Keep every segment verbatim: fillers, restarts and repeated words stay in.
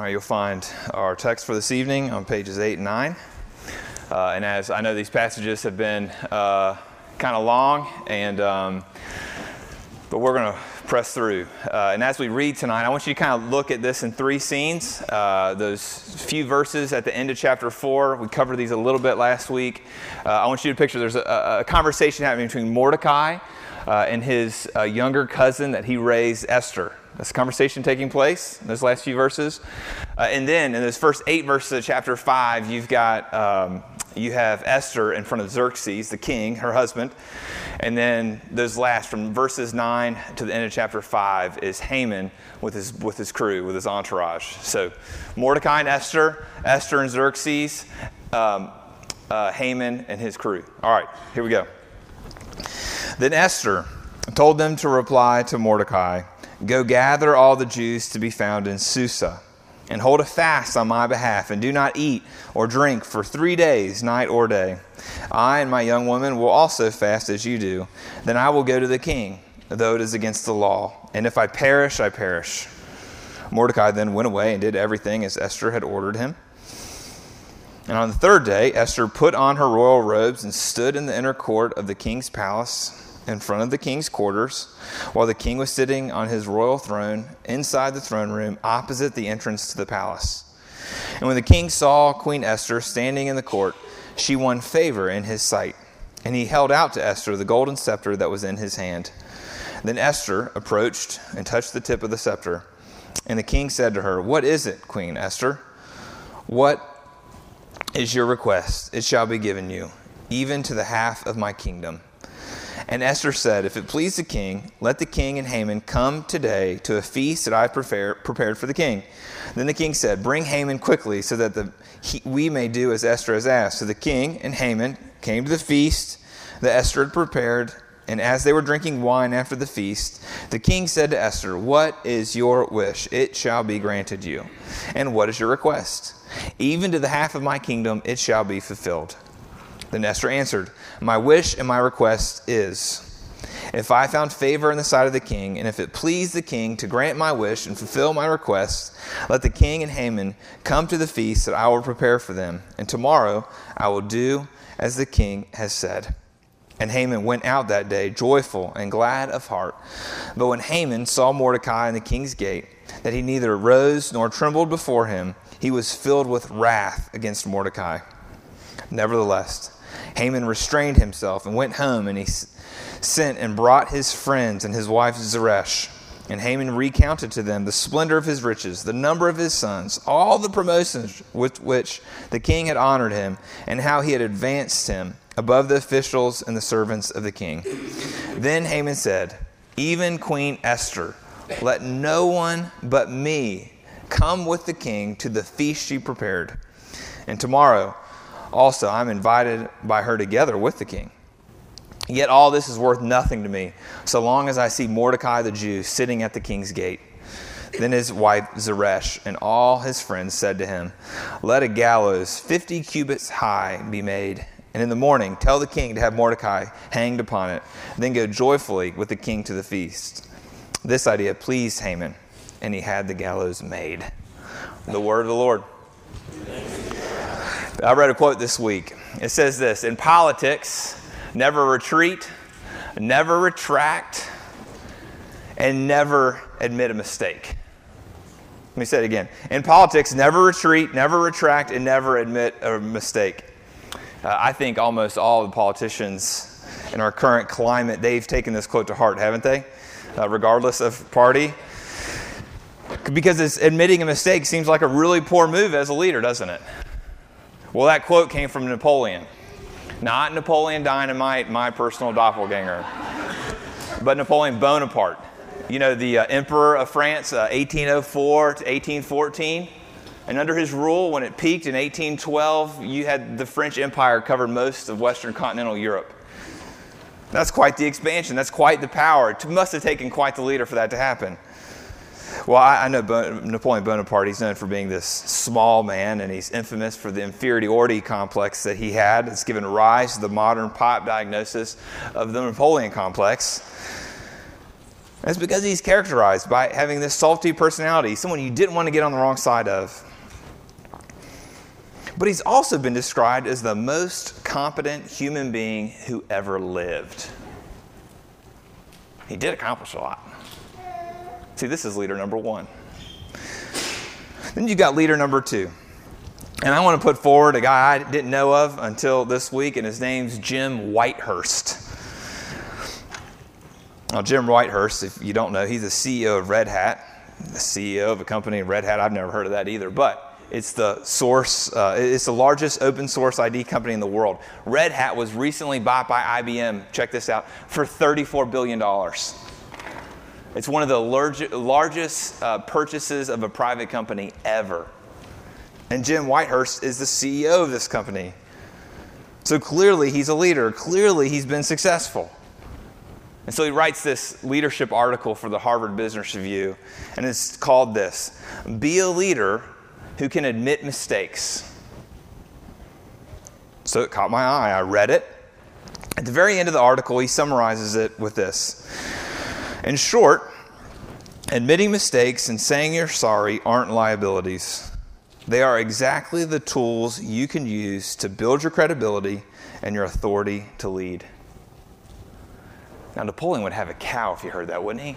Uh, you'll find our text for this evening on pages eight and nine. Uh, and as I know, these passages have been uh, kind of long, and um, but we're going to press through. Uh, and as we read tonight, I want you to kind of look at this in three scenes. Uh, those few verses at the end of chapter four, we covered these a little bit last week. Uh, I want you to picture there's a, a conversation happening between Mordecai uh, and his uh, younger cousin that he raised, Esther. This conversation taking place in those last few verses. Uh, and then in those first eight verses of chapter five, you've got, um, you have Esther in front of Xerxes, the king, her husband. And then those last, from verses nine to the end of chapter five, is Haman with his, with his crew, with his entourage. So Mordecai and Esther, Esther and Xerxes, um, uh, Haman and his crew. All right, here we go. Then Esther told them to reply to Mordecai, "Go gather all the Jews to be found in Susa, and hold a fast on my behalf, and do not eat or drink for three days, night or day. I and my young woman will also fast as you do. Then I will go to the king, though it is against the law. And if I perish, I perish." Mordecai then went away and did everything as Esther had ordered him. And on the third day, Esther put on her royal robes and stood in the inner court of the king's palace, in front of the king's quarters, while the king was sitting on his royal throne inside the throne room opposite the entrance to the palace. And when the king saw Queen Esther standing in the court, she won favor in his sight, and he held out to Esther the golden scepter that was in his hand. Then Esther approached and touched the tip of the scepter, and the king said to her, "What is it, Queen Esther? What is your request? It shall be given you, even to the half of my kingdom." And Esther said, "If it please the king, let the king and Haman come today to a feast that I have prepared for the king." Then the king said, "Bring Haman quickly, so that the, he, we may do as Esther has asked." So the king and Haman came to the feast that Esther had prepared, and as they were drinking wine after the feast, the king said to Esther, "What is your wish? It shall be granted you. And what is your request? Even to the half of my kingdom it shall be fulfilled." Then Esther answered, "My wish and my request is, if I found favor in the sight of the king, and if it pleased the king to grant my wish and fulfill my request, let the king and Haman come to the feast that I will prepare for them, and tomorrow I will do as the king has said." And Haman went out that day joyful and glad of heart. But when Haman saw Mordecai in the king's gate, that he neither rose nor trembled before him, he was filled with wrath against Mordecai. Nevertheless, Haman restrained himself and went home, and he sent and brought his friends and his wife Zeresh. And Haman recounted to them the splendor of his riches, the number of his sons, all the promotions with which the king had honored him, and how he had advanced him above the officials and the servants of the king. Then Haman said, "Even Queen Esther, let no one but me come with the king to the feast she prepared. And tomorrow also, I'm invited by her together with the king. Yet all this is worth nothing to me, so long as I see Mordecai the Jew sitting at the king's gate." Then his wife Zeresh and all his friends said to him, "Let a gallows fifty cubits high be made, and in the morning tell the king to have Mordecai hanged upon it. Then go joyfully with the king to the feast." This idea pleased Haman, and he had the gallows made. The word of the Lord. I read a quote this week. It says this: "In politics, never retreat, never retract, and never admit a mistake." Let me say it again. In politics, never retreat, never retract, and never admit a mistake. Uh, I think almost all of the politicians in our current climate, they've taken this quote to heart, haven't they? Uh, regardless of party. Because it's, admitting a mistake seems like a really poor move as a leader, doesn't it? Well, that quote came from Napoleon. Not Napoleon Dynamite, my personal doppelganger, but Napoleon Bonaparte. You know, the uh, emperor of France, uh, eighteen oh four to eighteen fourteen. And under his rule, when it peaked in eighteen twelve, you had the French Empire covered most of Western continental Europe. That's quite the expansion. That's quite the power. It must have taken quite the leader for that to happen. Well, I, I know bon- Napoleon Bonaparte, he's known for being this small man, and he's infamous for the inferiority complex that he had. It's given rise to the modern pop diagnosis of the Napoleon complex. That's because he's characterized by having this salty personality, someone you didn't want to get on the wrong side of. But he's also been described as the most competent human being who ever lived. He did accomplish a lot. See, this is leader number one. Then you got leader number two. And I want to put forward a guy I didn't know of until this week, and his name's Jim Whitehurst. Now, Jim Whitehurst, if you don't know, he's the C E O of Red Hat, the C E O of a company, Red Hat. I've never heard of that either, but it's the source, uh, it's the largest open source I D company in the world. Red Hat was recently bought by I B M, check this out, for thirty-four billion dollars. It's one of the large, largest uh, purchases of a private company ever. And Jim Whitehurst is the C E O of this company. So clearly he's a leader. Clearly he's been successful. And so he writes this leadership article for the Harvard Business Review, and it's called this: Be a leader who can admit mistakes. So it caught my eye. I read it. At the very end of the article, he summarizes it with this. In short, admitting mistakes and saying you're sorry aren't liabilities. They are exactly the tools you can use to build your credibility and your authority to lead. Now, Napoleon would have a cow if he heard that, wouldn't he?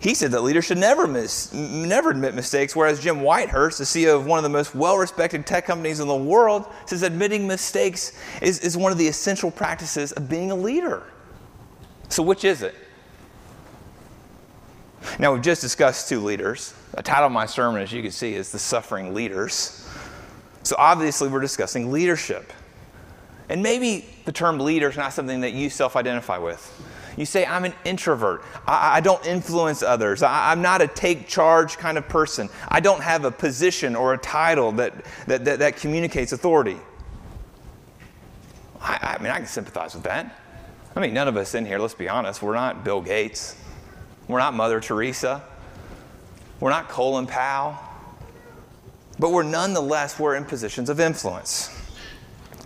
He said that leaders should never miss, never admit mistakes, whereas Jim Whitehurst, the C E O of one of the most well-respected tech companies in the world, says admitting mistakes is, is one of the essential practices of being a leader. So which is it? Now, we've just discussed two leaders. The title of my sermon, as you can see, is The Suffering Leaders. So obviously, we're discussing leadership. And maybe the term leader is not something that you self-identify with. You say, I'm an introvert. I, I don't influence others. I, I'm not a take-charge kind of person. I don't have a position or a title that, that, that, that communicates authority. I, I mean, I can sympathize with that. I mean, none of us in here, let's be honest, we're not Bill Gates. We're not Mother Teresa. We're not Colin Powell. But we're nonetheless, we're in positions of influence.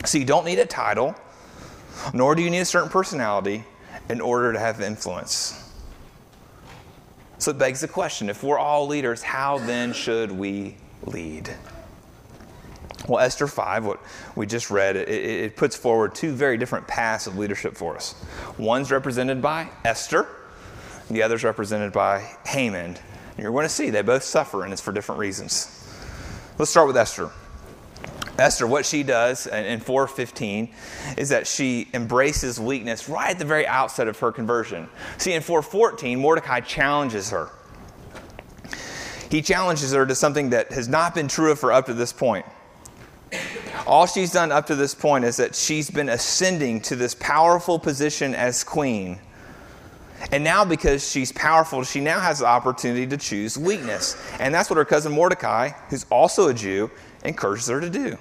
So you don't need a title, nor do you need a certain personality in order to have influence. So it begs the question, if we're all leaders, how then should we lead? Well, Esther five, what we just read, it, it puts forward two very different paths of leadership for us. One's represented by Esther, the other's represented by Haman. And you're going to see they both suffer, and it's for different reasons. Let's start with Esther. Esther, what she does in four fifteen is that she embraces weakness right at the very outset of her conversion. See, in four fourteen, Mordecai challenges her. He challenges her to something that has not been true of her up to this point. All she's done up to this point is that she's been ascending to this powerful position as queen. And now because she's powerful, she now has the opportunity to choose weakness. And that's what her cousin Mordecai, who's also a Jew, encourages her to do.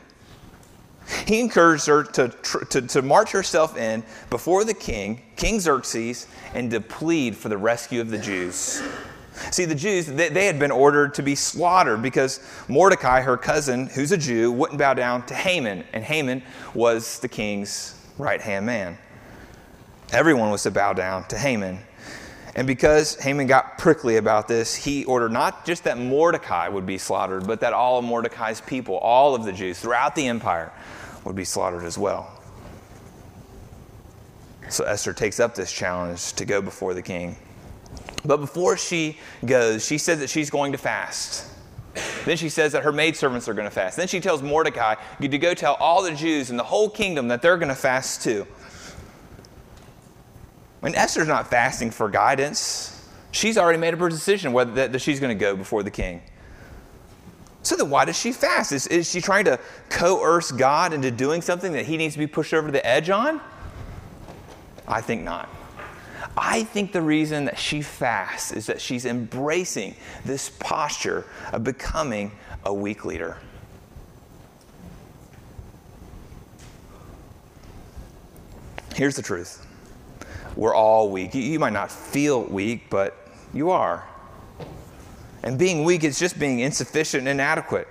He encouraged her to, to, to march herself in before the king, King Xerxes, and to plead for the rescue of the Jews. See, the Jews, they, they had been ordered to be slaughtered because Mordecai, her cousin, who's a Jew, wouldn't bow down to Haman. And Haman was the king's right-hand man. Everyone was to bow down to Haman. And because Haman got prickly about this, he ordered not just that Mordecai would be slaughtered, but that all of Mordecai's people, all of the Jews throughout the empire, would be slaughtered as well. So Esther takes up this challenge to go before the king. But before she goes, she says that she's going to fast. Then she says that her maidservants are going to fast. Then she tells Mordecai to go tell all the Jews in the whole kingdom that they're going to fast too. And Esther's not fasting for guidance. She's already made up her decision whether that, that she's going to go before the king. So then why does she fast? Is, is she trying to coerce God into doing something that he needs to be pushed over the edge on? I think not. I think the reason that she fasts is that she's embracing this posture of becoming a weak leader. Here's the truth. We're all weak. You, you might not feel weak, but you are. And being weak is just being insufficient and inadequate.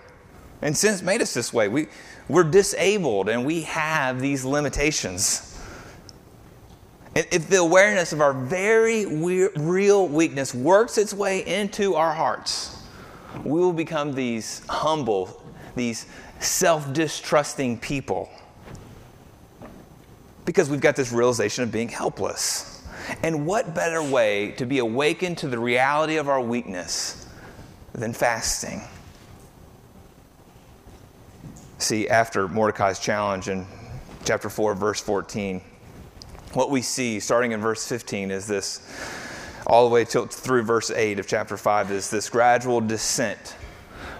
And sin's made us this way. We, we're disabled and we have these limitations. If the awareness of our very weir- real weakness works its way into our hearts, we will become these humble, these self-distrusting people. Because we've got this realization of being helpless. And what better way to be awakened to the reality of our weakness than fasting? See, after Mordecai's challenge in chapter four, verse fourteen, what we see starting in verse fifteen is this, all the way till, through verse eight of chapter five, is this gradual descent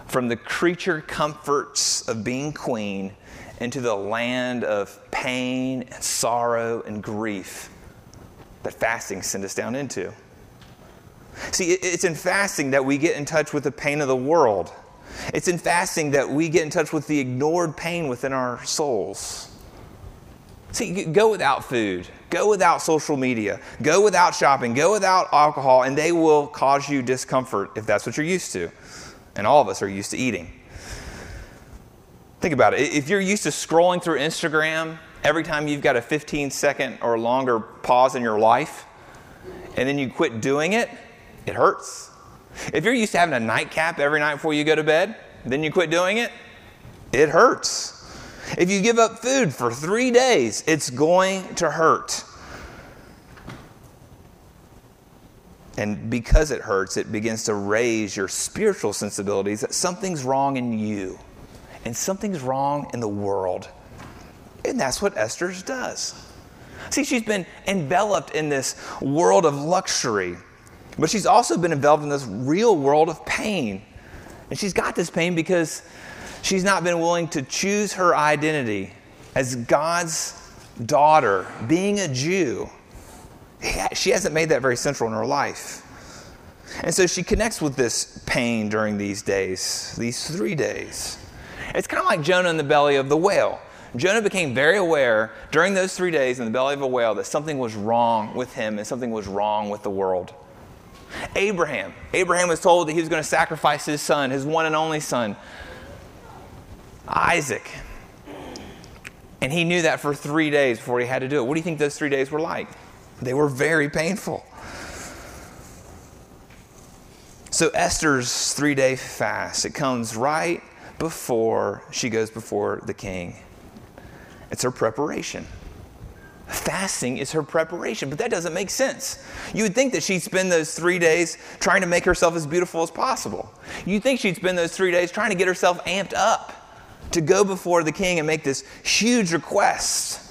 from the creature comforts of being queen into the land of pain and sorrow and grief that fasting sent us down into. See, it's in fasting that we get in touch with the pain of the world. It's in fasting that we get in touch with the ignored pain within our souls. See, go without food, go without social media, go without shopping, go without alcohol, and they will cause you discomfort if that's what you're used to. And all of us are used to eating. Think about it. If you're used to scrolling through Instagram every time you've got a fifteen second or longer pause in your life, and then you quit doing it, it hurts. If you're used to having a nightcap every night before you go to bed, then you quit doing it, it hurts. If you give up food for three days, it's going to hurt. And because it hurts, it begins to raise your spiritual sensibilities that something's wrong in you and something's wrong in the world. And that's what Esther does. See, she's been enveloped in this world of luxury, but she's also been involved in this real world of pain. And she's got this pain because she's not been willing to choose her identity as God's daughter, being a Jew. She hasn't made that very central in her life. And so she connects with this pain during these days, these three days. It's kind of like Jonah in the belly of the whale. Jonah became very aware during those three days in the belly of a whale that something was wrong with him and something was wrong with the world. Abraham. Abraham was told that he was going to sacrifice his son, his one and only son, Isaac. And he knew that for three days before he had to do it. What do you think those three days were like? They were very painful. So Esther's three-day fast, it comes right before she goes before the king. It's her preparation. Fasting is her preparation, but that doesn't make sense. You would think that she'd spend those three days trying to make herself as beautiful as possible. You'd think she'd spend those three days trying to get herself amped up to go before the king and make this huge request.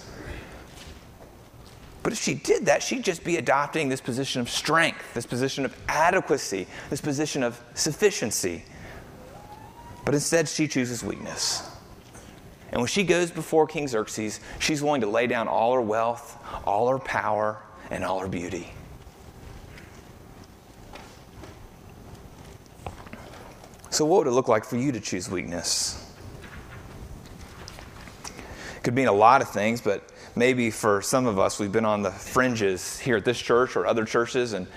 But if she did that, she'd just be adopting this position of strength, this position of adequacy, this position of sufficiency. But instead, she chooses weakness. And when she goes before King Xerxes, she's willing to lay down all her wealth, all her power, and all her beauty. So what would it look like for you to choose weakness? It could mean a lot of things, but maybe for some of us, we've been on the fringes here at this church or other churches, and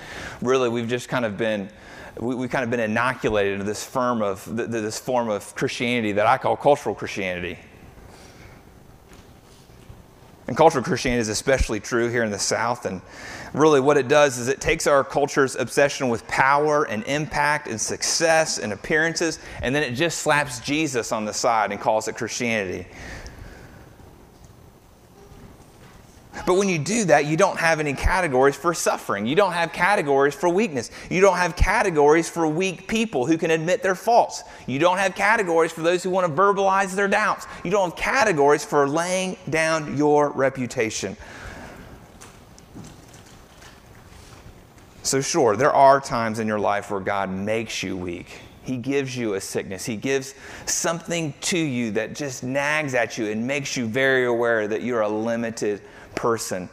really we've just kind of been we, we've kind of been inoculated to this form of this form of Christianity that I call cultural Christianity. And cultural Christianity is especially true here in the South. And really what it does is it takes our culture's obsession with power and impact and success and appearances, and then it just slaps Jesus on the side and calls it Christianity. But when you do that, you don't have any categories for suffering. You don't have categories for weakness. You don't have categories for weak people who can admit their faults. You don't have categories for those who want to verbalize their doubts. You don't have categories for laying down your reputation. So sure, there are times in your life where God makes you weak. He gives you a sickness. He gives something to you that just nags at you and makes you very aware that you're a limited person.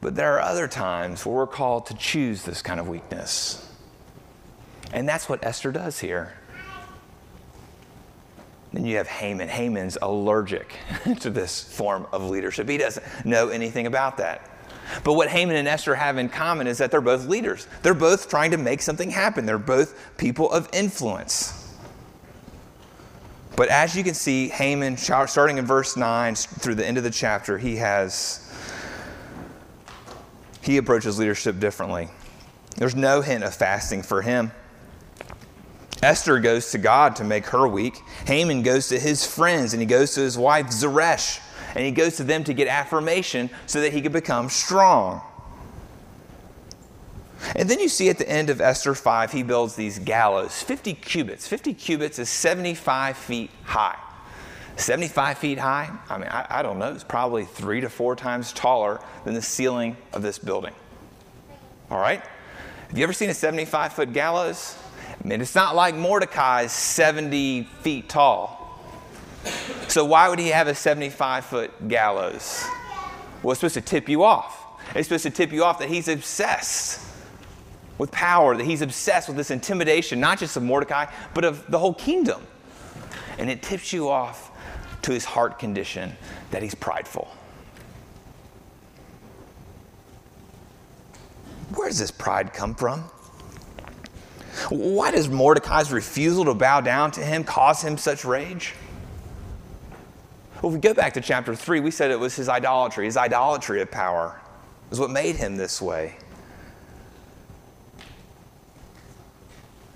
But there are other times where we're called to choose this kind of weakness. And that's what Esther does here. Then you have Haman. Haman's allergic to this form of leadership. He doesn't know anything about that. But what Haman and Esther have in common is that they're both leaders. They're both trying to make something happen. They're both people of influence. But as you can see, Haman, starting in verse nine through the end of the chapter, he has he approaches leadership differently. There's no hint of fasting for him. Esther goes to God to make her weak. Haman goes to his friends, and he goes to his wife Zeresh, and he goes to them to get affirmation so that he could become strong. And then you see at the end of Esther five, he builds these gallows, fifty cubits. fifty cubits is seventy-five feet high. seventy-five feet high? I mean, I, I don't know. It's probably three to four times taller than the ceiling of this building. All right? Have you ever seen a seventy-five foot gallows? I mean, it's not like Mordecai's seventy feet tall. So why would he have a seventy-five foot gallows? Well, it's supposed to tip you off. It's supposed to tip you off that he's obsessed with power, that he's obsessed with this intimidation, not just of Mordecai, but of the whole kingdom. And it tips you off to his heart condition, that he's prideful. Where does this pride come from? Why does Mordecai's refusal to bow down to him cause him such rage? Well, if we go back to chapter three, we said it was his idolatry, his idolatry of power is what made him this way.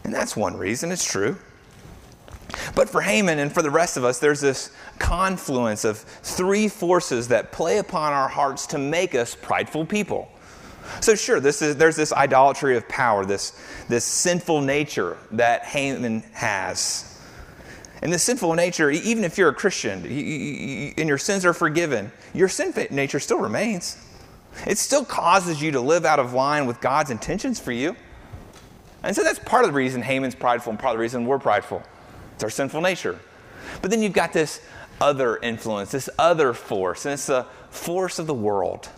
And that's one reason, it's true. But for Haman and for the rest of us, there's this confluence of three forces that play upon our hearts to make us prideful people. So sure, this is, there's this idolatry of power, this, this sinful nature that Haman has. And this sinful nature, even if you're a Christian you, you, and your sins are forgiven, your sinful nature still remains. It still causes you to live out of line with God's intentions for you. And so that's part of the reason Haman's prideful and part of the reason we're prideful. It's our sinful nature. But then you've got this other influence, this other force, and it's the force of the world.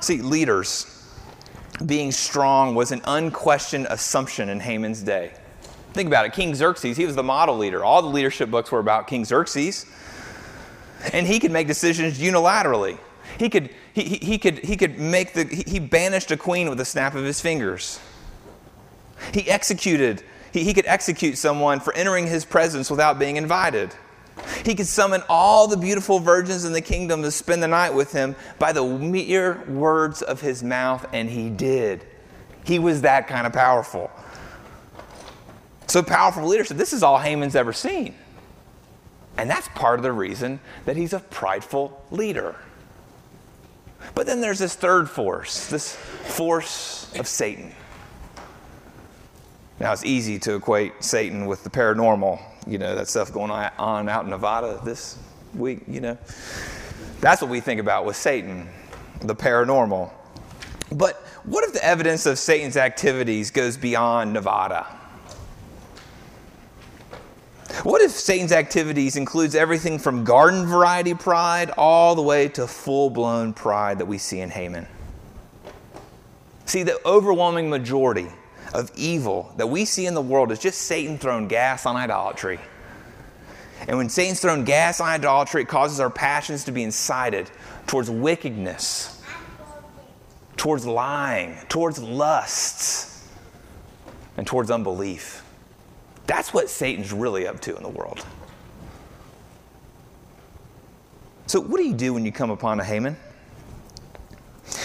See, leaders, being strong was an unquestioned assumption in Haman's day. Think about it. King Xerxes, he was the model leader. All the leadership books were about King Xerxes. And he could make decisions unilaterally. He could he, he, he could he could make the he, he banished a queen with a snap of his fingers. He executed he, he could execute someone for entering his presence without being invited. He could summon all the beautiful virgins in the kingdom to spend the night with him by the mere words of his mouth, and he did. He was that kind of powerful. So powerful leadership, this is all Haman's ever seen. And that's part of the reason that he's a prideful leader. But then there's this third force, this force of Satan. Now, it's easy to equate Satan with the paranormal, you know, that stuff going on out in Nevada this week, you know. That's what we think about with Satan, the paranormal. But what if the evidence of Satan's activities goes beyond Nevada? What if Satan's activities includes everything from garden variety pride all the way to full-blown pride that we see in Haman? See, the overwhelming majority of evil that we see in the world is just Satan throwing gas on idolatry. And when Satan's throwing gas on idolatry, it causes our passions to be incited towards wickedness, towards lying, towards lusts, and towards unbelief. That's what Satan's really up to in the world. So what do you do when you come upon a Haman?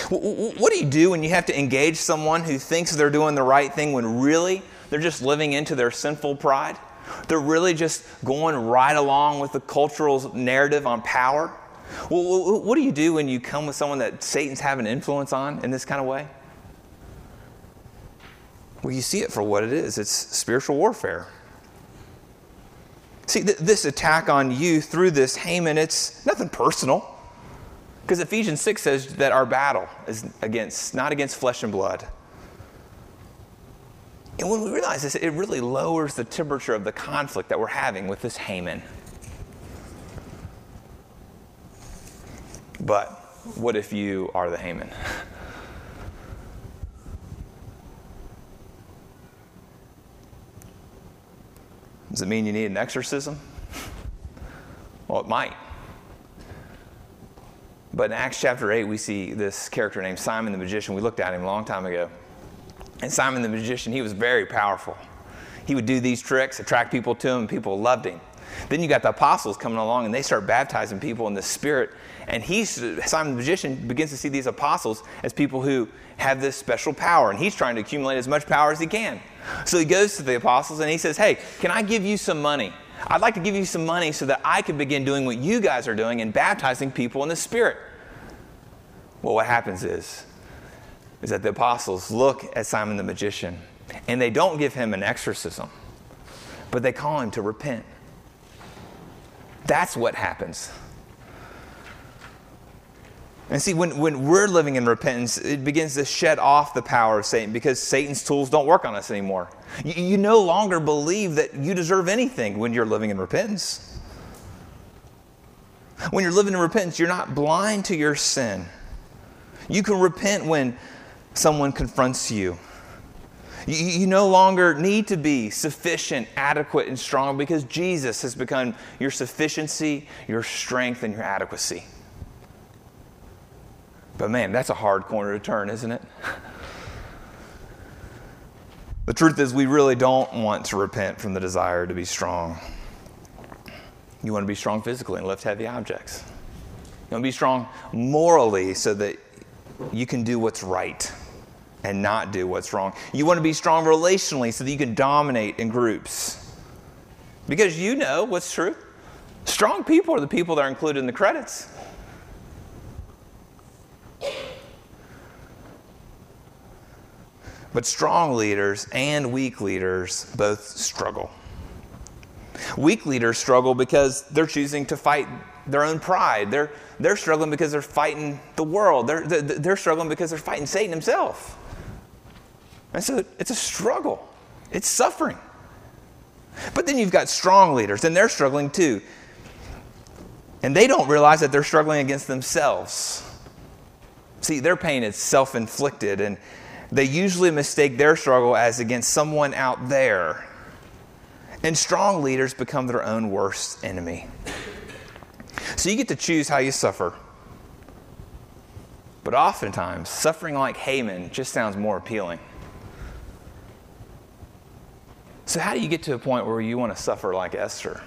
What do you do when you have to engage someone who thinks they're doing the right thing when really they're just living into their sinful pride? They're really just going right along with the cultural narrative on power? What do you do when you come with someone that Satan's having influence on in this kind of way? Well, you see it for what it is. It's spiritual warfare. See, th- this attack on you through this Haman, it's nothing personal. Because Ephesians six says that our battle is against, not against flesh and blood. And when we realize this, it really lowers the temperature of the conflict that we're having with this Haman. But what if you are the Haman? Does it mean you need an exorcism? Well, it might. But in Acts chapter eight, we see this character named Simon the Magician. We looked at him a long time ago. And Simon the Magician, he was very powerful. He would do these tricks, attract people to him, and people loved him. Then you got the apostles coming along, and they start baptizing people in the Spirit. And he, Simon the Magician, begins to see these apostles as people who have this special power. And he's trying to accumulate as much power as he can. So he goes to the apostles and he says, hey, can I give you some money? I'd like to give you some money so that I can begin doing what you guys are doing and baptizing people in the Spirit. Well, what happens is, is that the apostles look at Simon the Magician, and they don't give him an exorcism, but they call him to repent. That's what happens. And see, when, when we're living in repentance, it begins to shed off the power of Satan, because Satan's tools don't work on us anymore. You, you no longer believe that you deserve anything when you're living in repentance. When you're living in repentance, you're not blind to your sin. You can repent when someone confronts you. You, you no longer need to be sufficient, adequate, and strong, because Jesus has become your sufficiency, your strength, and your adequacy. But man, that's a hard corner to turn, isn't it? The truth is, we really don't want to repent from the desire to be strong. You want to be strong physically and lift heavy objects. You want to be strong morally so that you can do what's right and not do what's wrong. You want to be strong relationally so that you can dominate in groups. Because you know what's true. Strong people are the people that are included in the credits. But strong leaders and weak leaders both struggle. Weak leaders struggle because they're choosing to fight their own pride. They're, they're struggling because they're fighting the world. They're, they're, they're struggling because they're fighting Satan himself. And so it's a struggle. It's suffering. But then you've got strong leaders, and they're struggling too. And they don't realize that they're struggling against themselves. See, their pain is self-inflicted, and they usually mistake their struggle as against someone out there. And strong leaders become their own worst enemy. So you get to choose how you suffer. But oftentimes, suffering like Haman just sounds more appealing. So how do you get to a point where you want to suffer like Esther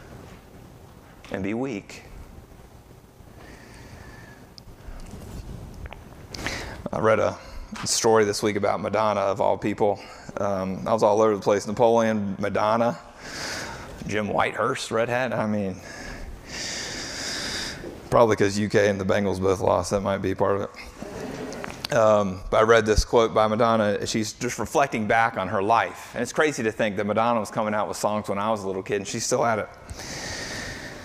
and be weak? I read a story this week about Madonna, of all people. Um, I was all over the place. Napoleon, Madonna, Jim Whitehurst, Red Hat. I mean, probably because U K and the Bengals both lost. That might be part of it. Um, but I read this quote by Madonna. She's just reflecting back on her life. And it's crazy to think that Madonna was coming out with songs when I was a little kid, and she's still at it.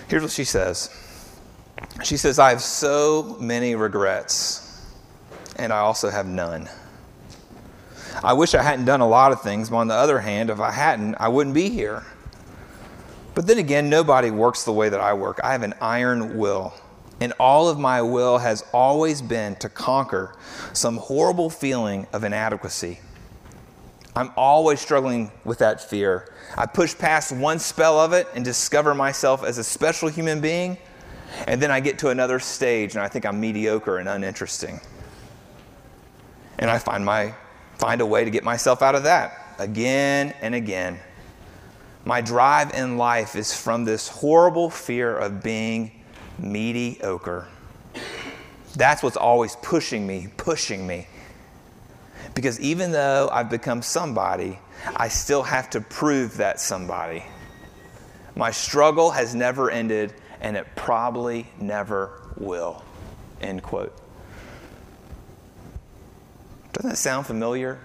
Here's what she says. She says, I have so many regrets. And I also have none. I wish I hadn't done a lot of things, but on the other hand, if I hadn't, I wouldn't be here. But then again, nobody works the way that I work. I have an iron will, and all of my will has always been to conquer some horrible feeling of inadequacy. I'm always struggling with that fear. I push past one spell of it and discover myself as a special human being, and then I get to another stage, and I think I'm mediocre and uninteresting. And I find my find a way to get myself out of that again and again. My drive in life is from this horrible fear of being mediocre. That's what's always pushing me, pushing me. Because even though I've become somebody, I still have to prove that somebody. My struggle has never ended, and it probably never will. End quote. Doesn't that sound familiar?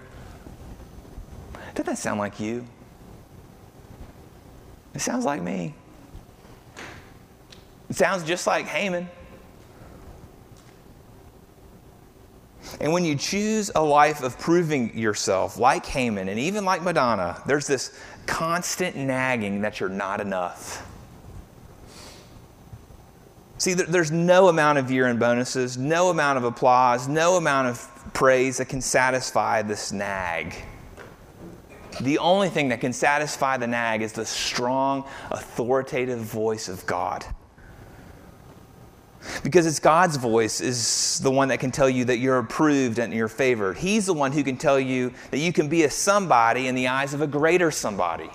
Doesn't that sound like you? It sounds like me. It sounds just like Haman. And when you choose a life of proving yourself, like Haman and even like Madonna, there's this constant nagging that you're not enough. See, there's no amount of year-end bonuses, no amount of applause, no amount of praise that can satisfy this nag. The only thing that can satisfy the nag is the strong, authoritative voice of God. Because it's God's voice is the one that can tell you that you're approved and you're favored. He's the one who can tell you that you can be a somebody in the eyes of a greater somebody.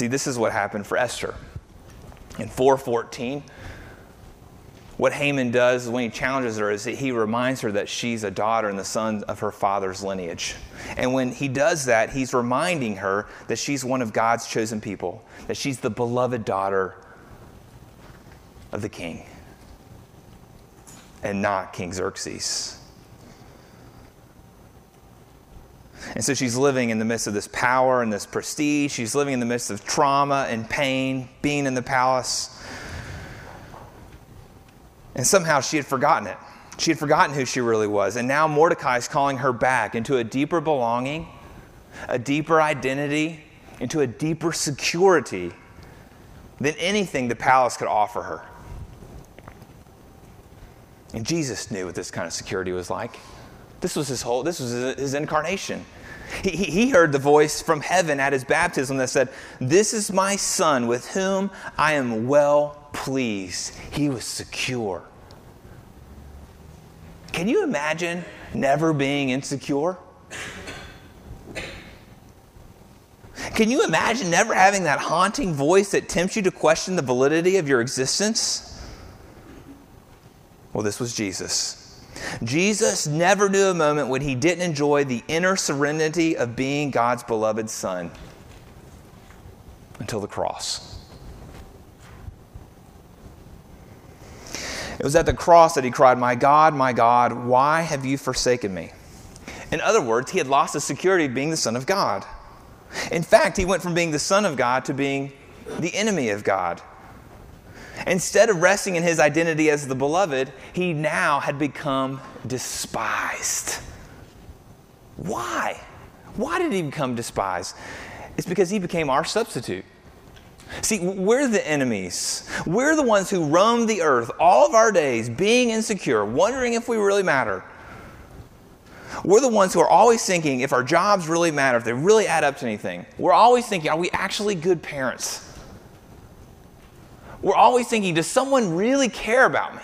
See, this is what happened for Esther. In four fourteen, what Haman does when he challenges her is that he reminds her that she's a daughter and the son of her father's lineage. And when he does that, he's reminding her that she's one of God's chosen people, that she's the beloved daughter of the king and not King Xerxes. And so she's living in the midst of this power and this prestige. She's living in the midst of trauma and pain, being in the palace. And somehow she had forgotten it. She had forgotten who she really was. And now Mordecai is calling her back into a deeper belonging, a deeper identity, into a deeper security than anything the palace could offer her. And Jesus knew what this kind of security was like. This was his whole, this was his incarnation. He, he heard the voice from heaven at his baptism that said, "This is my son with whom I am well pleased." He was secure. Can you imagine never being insecure? Can you imagine never having that haunting voice that tempts you to question the validity of your existence? Well, this was Jesus. Jesus never knew a moment when he didn't enjoy the inner serenity of being God's beloved son until the cross. It was at the cross that he cried, "My God, my God, why have you forsaken me?" In other words, he had lost the security of being the Son of God. In fact, he went from being the Son of God to being the enemy of God. Instead of resting in his identity as the beloved, he now had become despised. Why? Why did he become despised? It's because he became our substitute. See, we're the enemies. We're the ones who roam the earth all of our days, being insecure, wondering if we really matter. We're the ones who are always thinking if our jobs really matter, if they really add up to anything. We're always thinking, are we actually good parents? We're always thinking, does someone really care about me?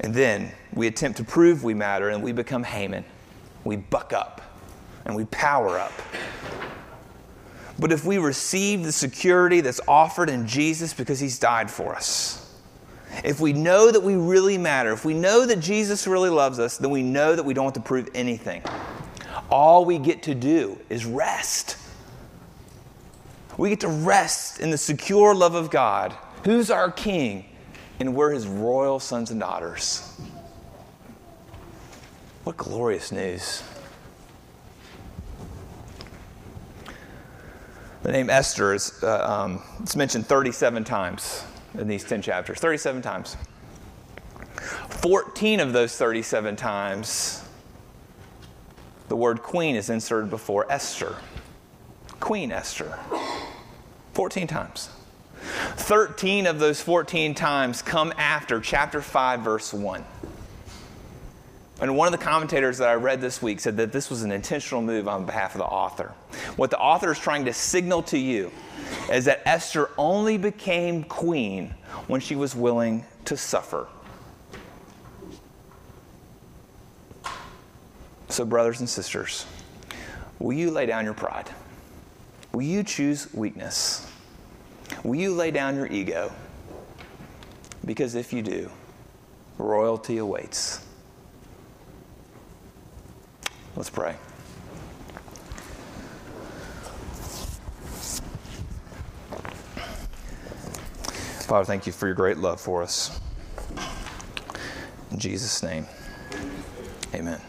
And then we attempt to prove we matter, and we become Haman. We buck up. And we power up. But if we receive the security that's offered in Jesus because he's died for us, if we know that we really matter, if we know that Jesus really loves us, then we know that we don't have to prove anything. All we get to do is rest. We get to rest in the secure love of God, who's our king, and we're his royal sons and daughters. What glorious news. The name Esther is uh, um, it's mentioned thirty-seven times in these ten chapters. thirty-seven times. fourteen of those thirty-seven times, the word queen is inserted before Esther. Queen Esther. fourteen times. thirteen of those fourteen times come after chapter five, verse one. And one of the commentators that I read this week said that this was an intentional move on behalf of the author. What the author is trying to signal to you is that Esther only became queen when she was willing to suffer. So, brothers and sisters, will you lay down your pride? Will you choose weakness? Will you lay down your ego? Because if you do, royalty awaits. Let's pray. Father, thank you for your great love for us. In Jesus' name, amen.